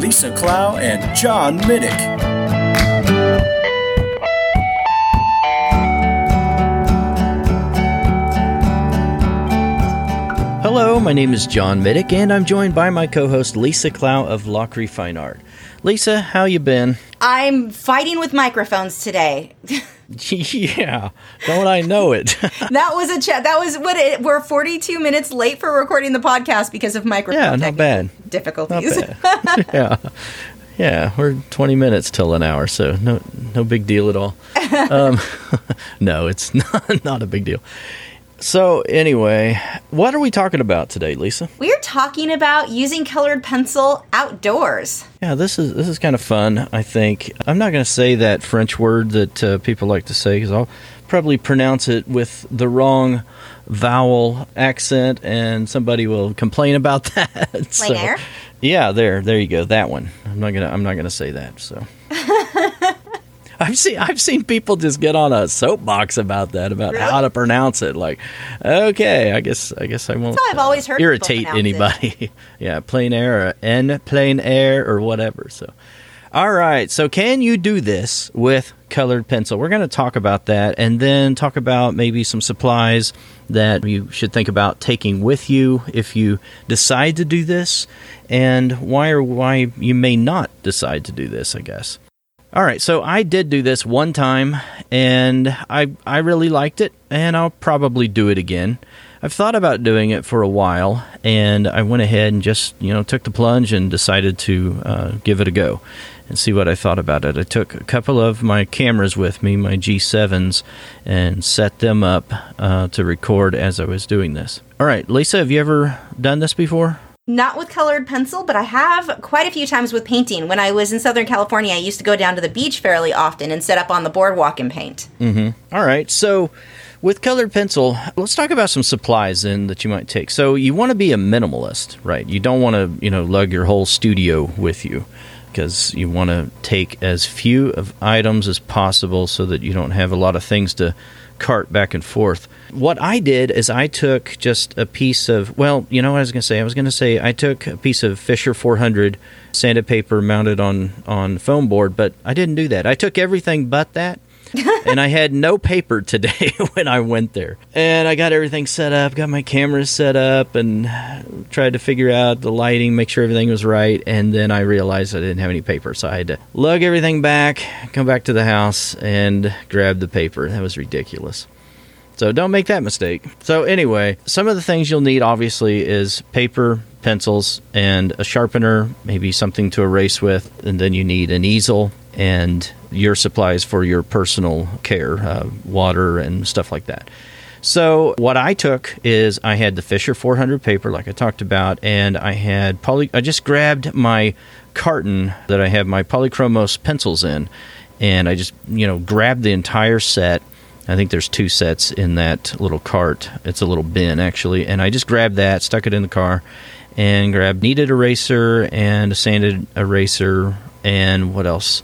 Lisa Clow and John Middick. Hello, my name is John Middick, and I'm joined by my co-host Lisa Clow of Lockery Fine Art. Lisa, how you been? I'm fighting with microphones today. Yeah, don't I know it? We're 42 minutes late for recording the podcast because of microphone difficulties. Not bad. Yeah, we're 20 minutes till an hour, so no big deal at all. No, it's not a big deal. So anyway, what are we talking about today, Lisa? We're talking about using colored pencil outdoors. Yeah, this is kind of fun, I think. I'm not going to say that French word that people like to say, because I'll probably pronounce it with the wrong vowel accent, and somebody will complain about that. Plein air? Yeah, there you go, that one. I'm not gonna say that. So. I've seen people just get on a soapbox about that, about really? How to pronounce it. Like, okay, I guess I won't. That's how I've always heard irritate anybody. Yeah, plein air, or en plein air, or whatever. So, all right. So, can you do this with colored pencil? We're going to talk about that, and then talk about maybe some supplies that you should think about taking with you if you decide to do this, and why you may not decide to do this, I guess. All right, so I did do this one time, and I really liked it, and I'll probably do it again. I've thought about doing it for a while, and I went ahead and just took the plunge and decided to give it a go and see what I thought about it. I took a couple of my cameras with me, my G7s, and set them up to record as I was doing this. All right, Lisa, have you ever done this before? Not with colored pencil, but I have quite a few times with painting. When I was in Southern California, I used to go down to the beach fairly often and set up on the boardwalk and paint. Mm-hmm. All right. So with colored pencil, let's talk about some supplies then that you might take. So you want to be a minimalist, right? You don't want to, lug your whole studio with you, because you want to take as few of items as possible so that you don't have a lot of things to cart back and forth. What I did is I took just a piece of, I took a piece of Fisher 400 sanded paper mounted on foam board, but I didn't do that. I took everything but that, and I had no paper today when I went there. And I got everything set up, got my cameras set up, and tried to figure out the lighting, make sure everything was right, and then I realized I didn't have any paper, so I had to lug everything back, come back to the house, and grab the paper. That was ridiculous. So don't make that mistake. So anyway, some of the things you'll need, obviously, is paper, pencils, and a sharpener, maybe something to erase with, and then you need an easel, and your supplies for your personal care, water and stuff like that. So what I took is I had the Fisher 400 paper, like I talked about, and I had I just grabbed my carton that I have my Polychromos pencils in, and I just, grabbed the entire set. I think there's two sets in that little cart. It's a little bin, actually. And I just grabbed that, stuck it in the car, and grabbed kneaded eraser and a sanded eraser and what else?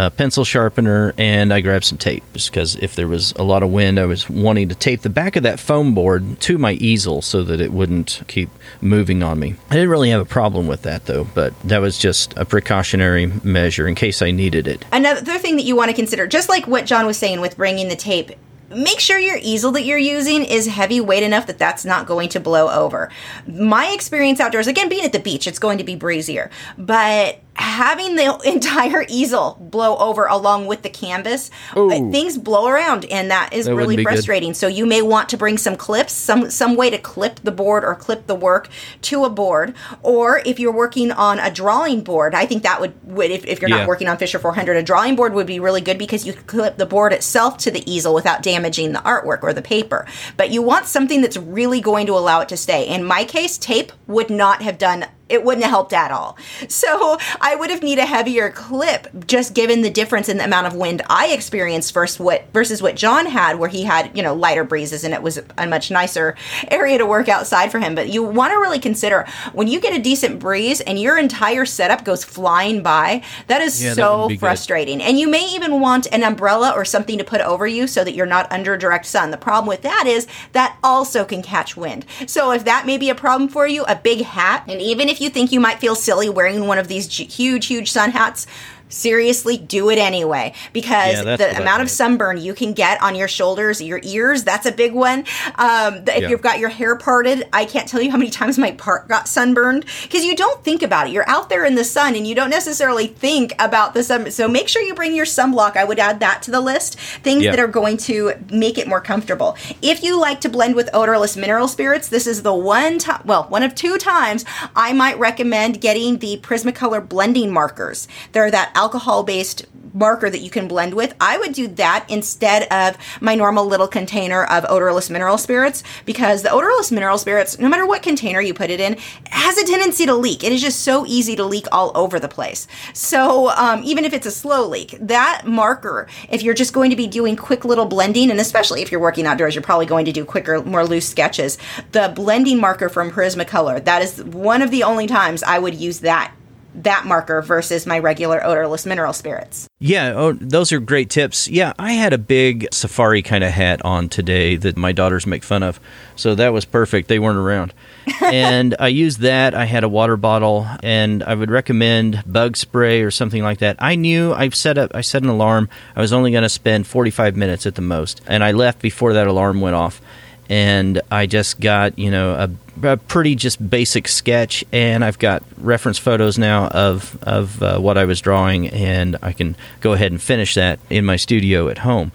A pencil sharpener, and I grabbed some tape, just because if there was a lot of wind, I was wanting to tape the back of that foam board to my easel so that it wouldn't keep moving on me. I didn't really have a problem with that, though, but that was just a precautionary measure in case I needed it. Another thing that you want to consider, just like what John was saying with bringing the tape, make sure your easel that you're using is heavyweight enough that that's not going to blow over. My experience outdoors, again, being at the beach, it's going to be breezier, but having the entire easel blow over along with the canvas, things blow around, and that is really frustrating. Good. So you may want to bring some clips, some way to clip the board or clip the work to a board. Or if you're working on a drawing board, I think that would if you're not working on Fisher 400, a drawing board would be really good because you could clip the board itself to the easel without damaging the artwork or the paper. But you want something that's really going to allow it to stay. In my case, tape would not have done it wouldn't have helped at all. So I would have needed a heavier clip, just given the difference in the amount of wind I experienced versus what John had, where he had, you know, lighter breezes and it was a much nicer area to work outside for him. But you want to really consider when you get a decent breeze and your entire setup goes flying by, that is so frustrating. Good. And you may even want an umbrella or something to put over you so that you're not under direct sun. The problem with that is that also can catch wind. So if that may be a problem for you, a big hat, and even if you think you might feel silly wearing one of these huge sun hats, seriously, do it anyway, because the amount of sunburn you can get on your shoulders, your ears, that's a big one. If you've got your hair parted, I can't tell you how many times my part got sunburned, because you don't think about it. You're out there in the sun and you don't necessarily think about the sun. So make sure you bring your sunblock. I would add that to the list. Things that are going to make it more comfortable. If you like to blend with odorless mineral spirits, this is the one of two times I might recommend getting the Prismacolor blending markers. They're that alcohol-based marker that you can blend with. I would do that instead of my normal little container of odorless mineral spirits, because the odorless mineral spirits, no matter what container you put it in, has a tendency to leak. It is just so easy to leak all over the place. So even if it's a slow leak, that marker, if you're just going to be doing quick little blending, and especially if you're working outdoors, you're probably going to do quicker, more loose sketches. The blending marker from Prismacolor, that is one of the only times I would use that marker versus my regular odorless mineral spirits. Those are great tips. I had a big safari kind of hat on today that my daughters make fun of, so that was perfect. They weren't around. And I used that. I had a water bottle, and I would recommend bug spray or something like that. I knew I set an alarm. I was only going to spend 45 minutes at the most, and I left before that alarm went off. And I just got, a pretty just basic sketch, and I've got reference photos now of what I was drawing, and I can go ahead and finish that in my studio at home.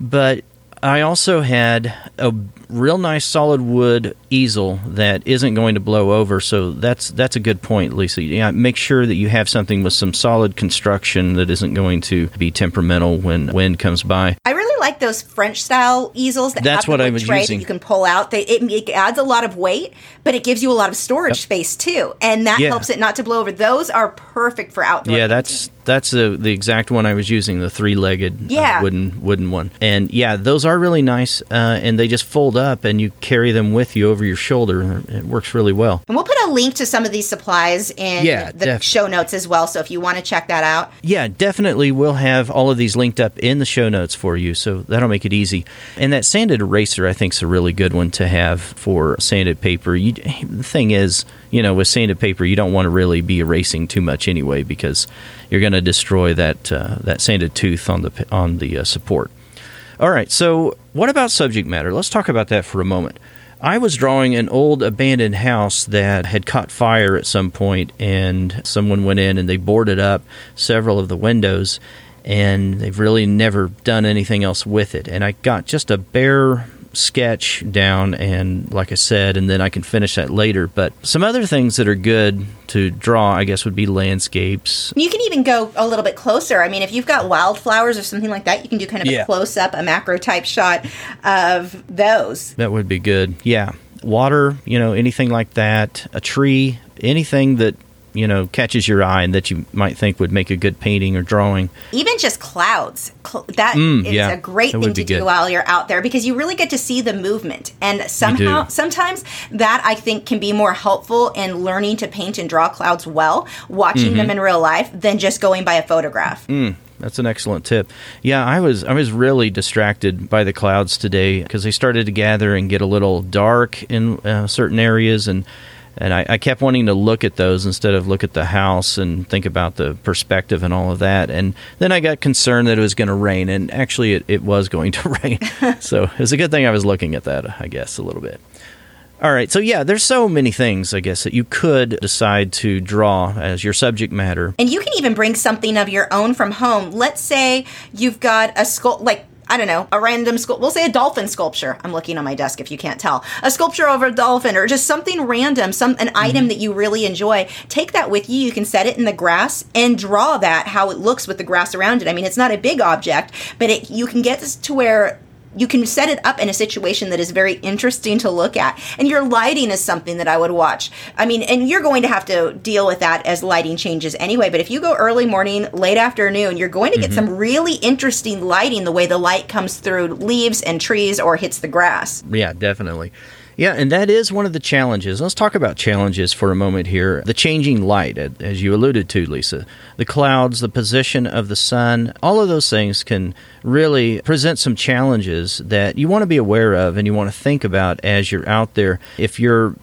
But I also had a real nice solid wood easel that isn't going to blow over, so that's a good point, Lisa. Make sure that you have something with some solid construction that isn't going to be temperamental when wind comes by. I really like those French-style easels that's what I was using. That you can pull out. It adds a lot of weight, but it gives you a lot of storage space, too, and that helps it not to blow over. Those are perfect for outdoor. That's the exact one I was using, the three-legged wooden one. And those are really nice, and they just fold up and you carry them with you over your shoulder, and it works really well. And we'll put a link to some of these supplies in the show notes as well, so if you want to check that out. Yeah, definitely we'll have all of these linked up in the show notes for you, so that'll make it easy. And that sanded eraser, I think, is a really good one to have for sanded paper. The thing is, with sanded paper, you don't want to really be erasing too much anyway, because you're going to destroy that sanded tooth on the support. All right, so what about subject matter? Let's talk about that for a moment. I was drawing an old abandoned house that had caught fire at some point, and someone went in and they boarded up several of the windows, and they've really never done anything else with it. And I got just a bare sketch down, and like I said, and then I can finish that later. But some other things that are good to draw, I guess, would be landscapes. You can even go a little bit closer. I mean, if you've got wildflowers or something like that, you can do kind of a close-up, a macro-type shot of those. That would be good, Water, anything like that, a tree, anything that catches your eye and that you might think would make a good painting or drawing. Even just clouds. That is a great thing to do while you're out there, because you really get to see the movement. And sometimes that, I think, can be more helpful in learning to paint and draw clouds well, watching them in real life, than just going by a photograph. That's an excellent tip. I was really distracted by the clouds today, because they started to gather and get a little dark in certain areas, And I kept wanting to look at those instead of look at the house and think about the perspective and all of that. And then I got concerned that it was going to rain, and actually it was going to rain. So it's a good thing I was looking at that, I guess, a little bit. All right, so there's so many things, I guess, that you could decide to draw as your subject matter. And you can even bring something of your own from home. Let's say you've got a sculpture, a random sculpture. We'll say a dolphin sculpture. I'm looking on my desk if you can't tell. A sculpture over a dolphin, or just something random, an item that you really enjoy. Take that with you. You can set it in the grass and draw that, how it looks with the grass around it. I mean, it's not a big object, but you can get this to where you can set it up in a situation that is very interesting to look at. And your lighting is something that I would watch. I mean, and you're going to have to deal with that as lighting changes anyway. But if you go early morning, late afternoon, you're going to get some really interesting lighting, the way the light comes through leaves and trees or hits the grass. Yeah, definitely. Yeah, and that is one of the challenges. Let's talk about challenges for a moment here. The changing light, as you alluded to, Lisa. The clouds, the position of the sun, all of those things can really present some challenges that you want to be aware of and you want to think about as you're out there. If you're,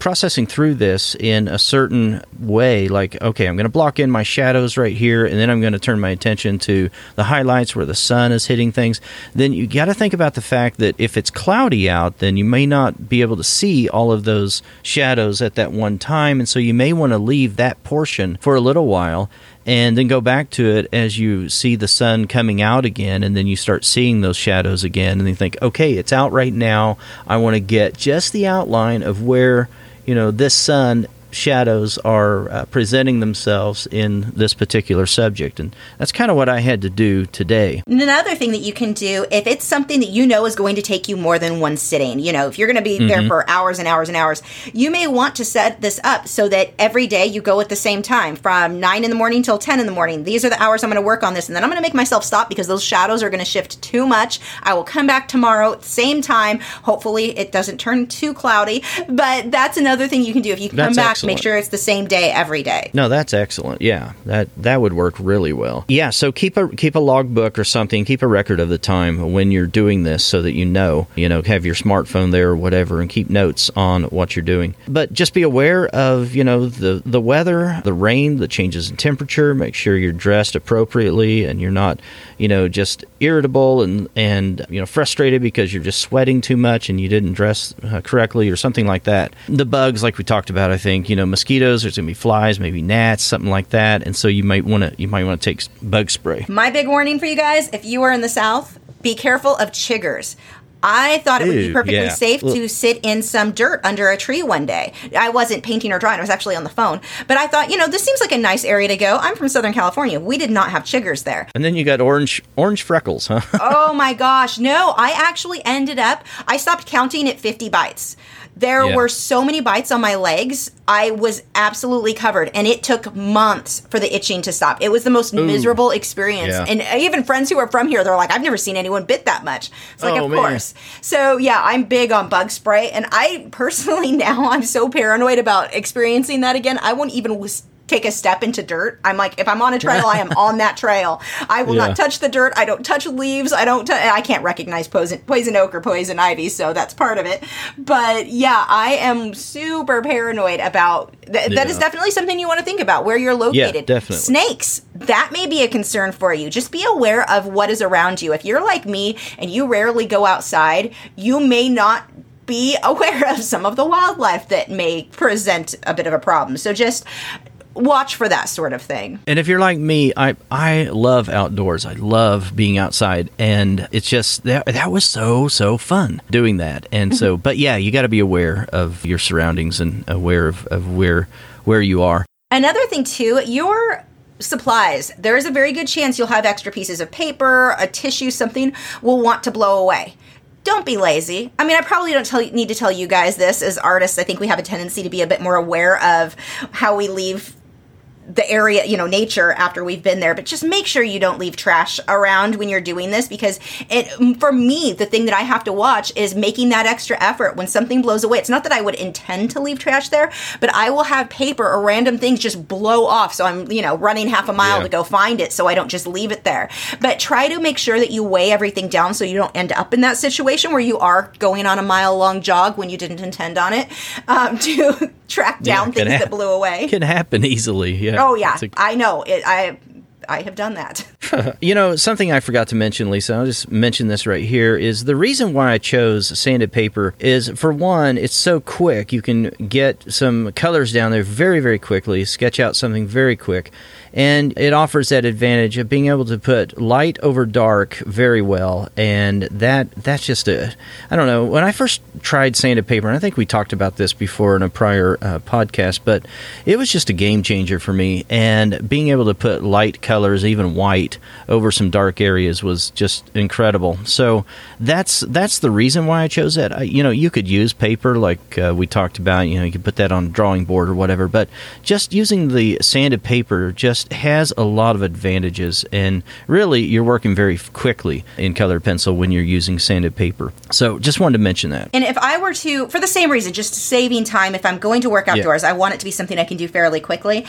processing through this in a certain way, like, okay, I'm going to block in my shadows right here, and then I'm going to turn my attention to the highlights where the sun is hitting things, then you got to think about the fact that if it's cloudy out, then you may not be able to see all of those shadows at that one time, and so you may want to leave that portion for a little while and then go back to it as you see the sun coming out again, and then you start seeing those shadows again, and you think, okay, it's out right now. I want to get just the outline of where, this sun shadows are presenting themselves in this particular subject. And that's kind of what I had to do today. And another thing that you can do, if it's something that is going to take you more than one sitting, if you're going to be there for hours and hours and hours, you may want to set this up so that every day you go at the same time, from 9 in the morning till 10 in the morning. These are the hours I'm going to work on this, and then I'm going to make myself stop because those shadows are going to shift too much. I will come back tomorrow at the same time. Hopefully it doesn't turn too cloudy, but that's another thing you can do. If you can come back, make sure it's the same day every day. No, that's excellent. Yeah, that would work really well. Yeah, so keep a logbook or something. Keep a record of the time when you're doing this so that have your smartphone there or whatever, and keep notes on what you're doing. But just be aware of, the weather, the rain, the changes in temperature. Make sure you're dressed appropriately and you're not, just irritable and frustrated because you're just sweating too much and you didn't dress correctly or something like that. The bugs, like we talked about, I think, mosquitoes, there's going to be flies, maybe gnats, something like that. And so you might want to take bug spray. My big warning for you guys, if you are in the South, be careful of chiggers. I thought it would be perfectly safe to sit in some dirt under a tree one day. I wasn't painting or drawing. I was actually on the phone. But I thought, this seems like a nice area to go. I'm from Southern California. We did not have chiggers there. And then you got orange freckles, huh? Oh, my gosh. No, I actually I stopped counting at 50 bites. There were so many bites on my legs. I was absolutely covered, and it took months for the itching to stop. It was the most miserable experience. Yeah. And even friends who are from here, they're like, I've never seen anyone bit that much. It's like, of course. So, I'm big on bug spray, and I personally now I'm so paranoid about experiencing that again. I won't even take a step into dirt. I'm like, if I'm on a trail, I am on that trail. I will not touch the dirt. I don't touch leaves. I can't recognize poison oak or poison ivy, so that's part of it. But I am super paranoid about that is definitely something you want to think about, where you're located. Yeah, definitely. Snakes, that may be a concern for you. Just be aware of what is around you. If you're like me and you rarely go outside, you may not be aware of some of the wildlife that may present a bit of a problem. So just watch for that sort of thing. And if you're like me, I love outdoors. I love being outside. And it's just, that was so, so fun doing that. And so, but you got to be aware of your surroundings and aware of where you are. Another thing too, your supplies. There is a very good chance you'll have extra pieces of paper, a tissue, something will want to blow away. Don't be lazy. I mean, I probably don't need to tell you guys this. As artists, I think we have a tendency to be a bit more aware of how we leave the area, nature after we've been there, but just make sure you don't leave trash around when you're doing this, because for me, the thing that I have to watch is making that extra effort when something blows away. It's not that I would intend to leave trash there, but I will have paper or random things just blow off. So I'm, running half a mile to go find it, so I don't just leave it there. But try to make sure that you weigh everything down so you don't end up in that situation where you are going on a mile-long jog when you didn't intend on it, to track down things that blew away. Can happen easily, Oh, yeah. I know. I have done that. Something I forgot to mention, Lisa, I'll just mention this right here, is the reason why I chose sanded paper is, for one, it's so quick. You can get some colors down there very, very quickly, sketch out something very quick. And it offers that advantage of being able to put light over dark very well. And that's just I don't know. When I first tried sanded paper, and I think we talked about this before in a prior podcast, but it was just a game changer for me. And being able to put light colors colors, even white, over some dark areas was just incredible. So that's the reason why I chose that. You could use paper like we talked about. You could put that on a drawing board or whatever. But just using the sanded paper just has a lot of advantages. And really, you're working very quickly in colored pencil when you're using sanded paper. So just wanted to mention that. And if I were to, for the same reason, just saving time, if I'm going to work outdoors, I want it to be something I can do fairly quickly.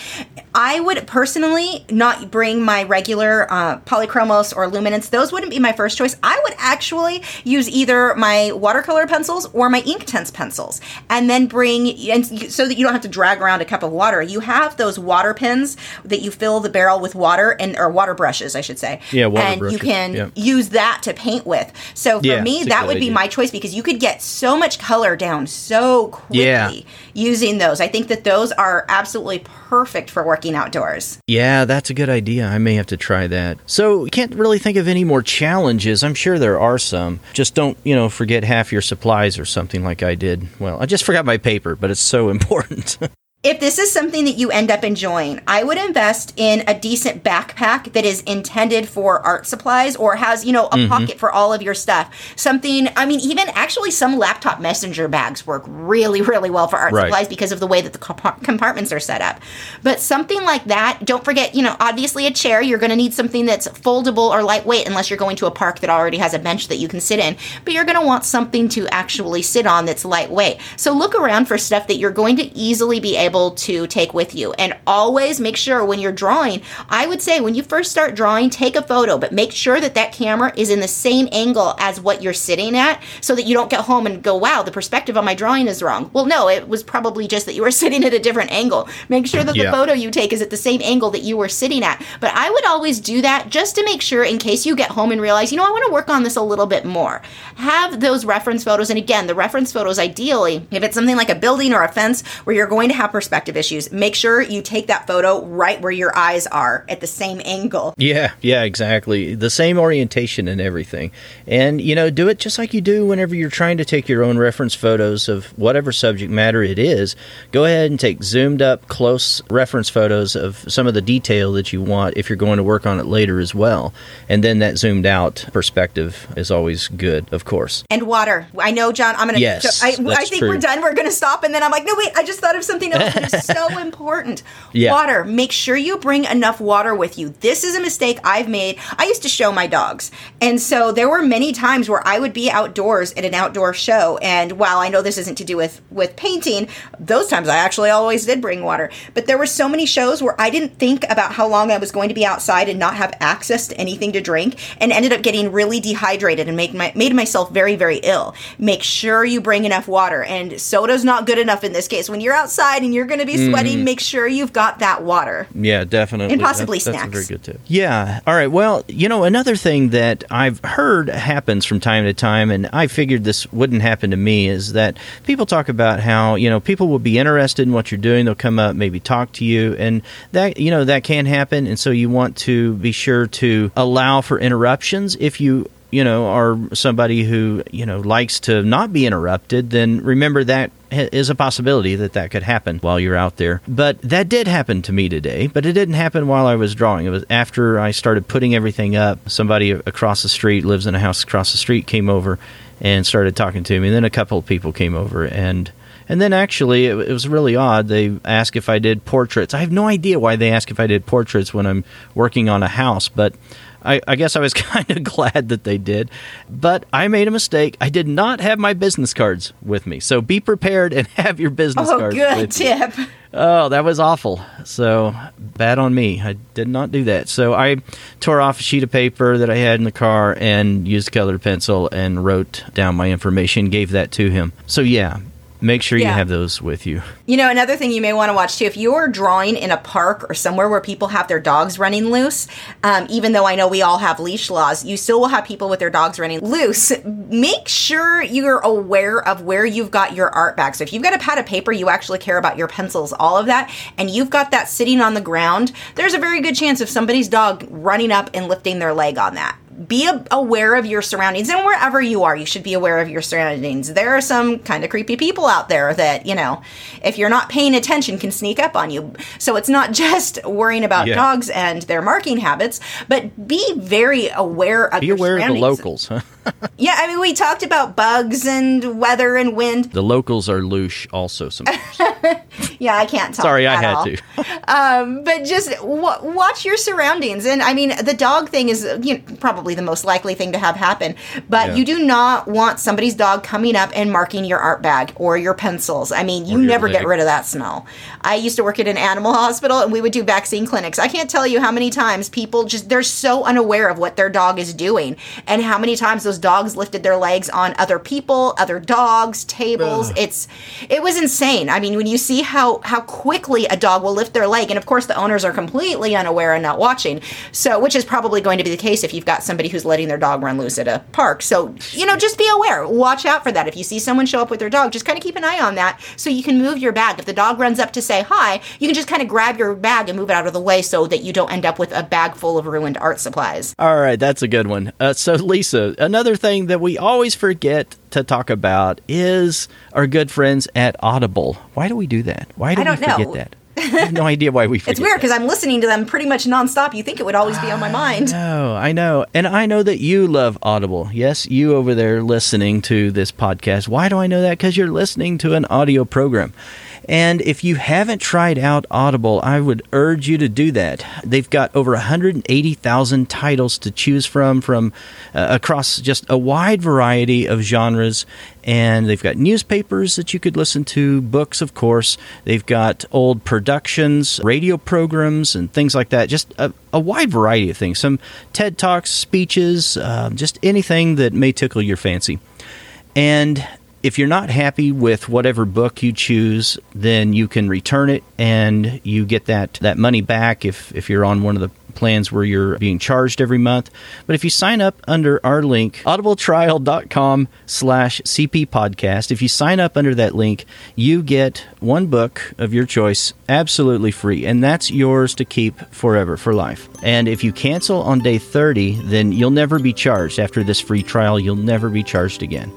I would personally not bring my regular Polychromos or luminance. Those wouldn't be my first choice. I would actually use either my watercolor pencils or my Inktense pencils, and then so that you don't have to drag around a cup of water. You have those water pins that you fill the barrel with water or water brushes, I should say. Yeah, water brushes. You can use that to paint with. So for me, that would be my choice, because you could get so much color down so quickly using those. I think that those are absolutely perfect for working outdoors. Yeah, that's a good idea. I may have to try that. So, can't really think of any more challenges. I'm sure there are some. Just don't, forget half your supplies or something like I did. Well, I just forgot my paper, but it's so important. If this is something that you end up enjoying, I would invest in a decent backpack that is intended for art supplies or has, a pocket for all of your stuff. Something, even actually some laptop messenger bags work really, really well for art supplies because of the way that the compartments are set up. But something like that, don't forget, obviously a chair, you're going to need something that's foldable or lightweight unless you're going to a park that already has a bench that you can sit in. But you're going to want something to actually sit on that's lightweight. So look around for stuff that you're going to easily be able to take with you. And always make sure when you're drawing, I would say when you first start drawing, take a photo, but make sure that camera is in the same angle as what you're sitting at, so that you don't get home and go, wow, the perspective on my drawing is wrong. Well, no, it was probably just that you were sitting at a different angle. Make sure that the photo you take is at the same angle that you were sitting at. But I would always do that just to make sure, in case you get home and realize, I want to work on this a little bit more. Have those reference photos. And again, the reference photos, ideally, if it's something like a building or a fence where you're going to have perspective issues, make sure you take that photo right where your eyes are, at the same angle. Yeah, exactly. The same orientation and everything. And, do it just like you do whenever you're trying to take your own reference photos of whatever subject matter it is. Go ahead and take zoomed up, close reference photos of some of the detail that you want if you're going to work on it later as well. And then that zoomed out perspective is always good, of course. And water. I know, John, I'm going to... Yes, I think we're done. We're going to stop. And then I'm like, no, wait, I just thought of something else. It's so important. Water. Make sure you bring enough water with you. This is a mistake I've made. I used to show my dogs. And so there were many times where I would be outdoors at an outdoor show. And while I know this isn't to do with painting, those times I actually always did bring water. But there were so many shows where I didn't think about how long I was going to be outside and not have access to anything to drink, and ended up getting really dehydrated and made myself very, very ill. Make sure you bring enough water. And soda's not good enough in this case. When you're outside and you're going to be sweating, make sure you've got that water. Yeah, definitely. And possibly snacks. That's a very good tip. Yeah. All right. Well, another thing that I've heard happens from time to time, and I figured this wouldn't happen to me, is that people talk about how, people will be interested in what you're doing. They'll come up, maybe talk to you, and that, that can happen. And so you want to be sure to allow for interruptions. If you are somebody who, likes to not be interrupted, then remember that is a possibility that could happen while you're out there. But that did happen to me today, but it didn't happen while I was drawing. It was after I started putting everything up. Somebody across the street, lives in a house across the street, came over and started talking to me. And then a couple of people came over, and then actually, it was really odd. They asked if I did portraits. I have no idea why they ask if I did portraits when I'm working on a house, but I guess I was kind of glad that they did. But I made a mistake. I did not have my business cards with me. So be prepared and have your business cards with you. Oh, good tip. Oh, that was awful. So bad on me. I did not do that. So I tore off a sheet of paper that I had in the car and used a colored pencil and wrote down my information, gave that to him. So yeah. Make sure you have those with you. Another thing you may want to watch, too, if you're drawing in a park or somewhere where people have their dogs running loose, even though I know we all have leash laws, you still will have people with their dogs running loose. Make sure you're aware of where you've got your art bag. So if you've got a pad of paper, you actually care about your pencils, all of that, and you've got that sitting on the ground, there's a very good chance of somebody's dog running up and lifting their leg on that. be aware of your surroundings, and wherever you are, you should be aware of your surroundings. There are some kind of creepy people out there that, you know, if you're not paying attention, can sneak up on you. So it's not just worrying about dogs and their marking habits, but be very aware of your surroundings. Be aware of the locals, huh? Yeah, I mean, we talked about bugs and weather and wind. The locals are louche also sometimes. Yeah, I can't talk. Sorry, I had all. To. But just watch your surroundings. And I mean, the dog thing is, you know, probably the most likely thing to have happen. But you do not want somebody's dog coming up and marking your art bag or your pencils. I mean, you never get rid of that smell. I used to work at an animal hospital, and we would do vaccine clinics. I can't tell you how many times people just, they're so unaware of what their dog is doing, and how many times those dogs lifted their legs on other people, other dogs, tables. It was insane. I mean, when you see how quickly a dog will lift their leg, and of course the owners are completely unaware and not watching, so which is probably going to be the case if you've got somebody who's letting their dog run loose at a park. So, you know, just be aware. Watch out for that. If you see someone show up with their dog, just kind of keep an eye on that so you can move your bag. If the dog runs up to say hi, you can just kind of grab your bag and move it out of the way so that you don't end up with a bag full of ruined art supplies. All right, that's a good one. So, Lisa, another thing that we always forget to talk about is our good friends at Audible. Why do we do that? Why do we forget that? I have no idea why we forget. It's weird because I'm listening to them pretty much nonstop. You think it would always be on my mind. No, I know. And I know that you love Audible. Yes, you over there listening to this podcast. Why do I know that? Because you're listening to an audio program. And if you haven't tried out Audible, I would urge you to do that. They've got over 180,000 titles to choose from across just a wide variety of genres. And they've got newspapers that you could listen to, books, of course. They've got old productions, radio programs, and things like that. Just a wide variety of things. Some TED Talks, speeches, just anything that may tickle your fancy. And if you're not happy with whatever book you choose, then you can return it and you get that money back if you're on one of the plans where you're being charged every month. But if you sign up under our link, audibletrial.com/cppodcast, if you sign up under that link, you get one book of your choice absolutely free, and that's yours to keep forever, for life. And if you cancel on day 30, then you'll never be charged. After this free trial, you'll never be charged again.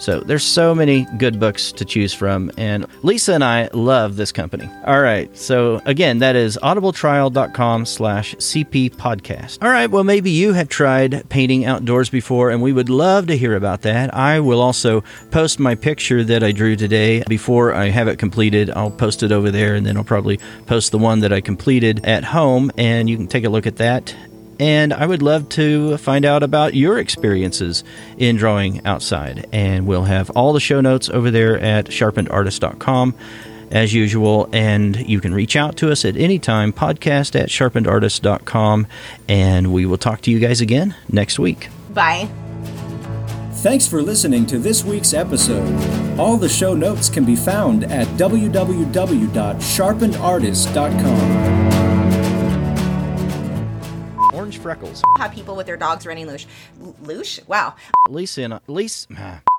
So there's so many good books to choose from, and Lisa and I love this company. All right, so again, that is audibletrial.com/cppodcast. All right, well, maybe you have tried painting outdoors before, and we would love to hear about that. I will also post my picture that I drew today. Before I have it completed, I'll post it over there, and then I'll probably post the one that I completed at home, and you can take a look at that. And I would love to find out about your experiences in drawing outside. And we'll have all the show notes over there at sharpenedartist.com as usual. And you can reach out to us at any time, podcast@sharpenedartist.com. And we will talk to you guys again next week. Bye. Thanks for listening to this week's episode. All the show notes can be found at www.sharpenedartist.com. Freckles. Have people with their dogs running loose. Wow. Lisa and Lisa.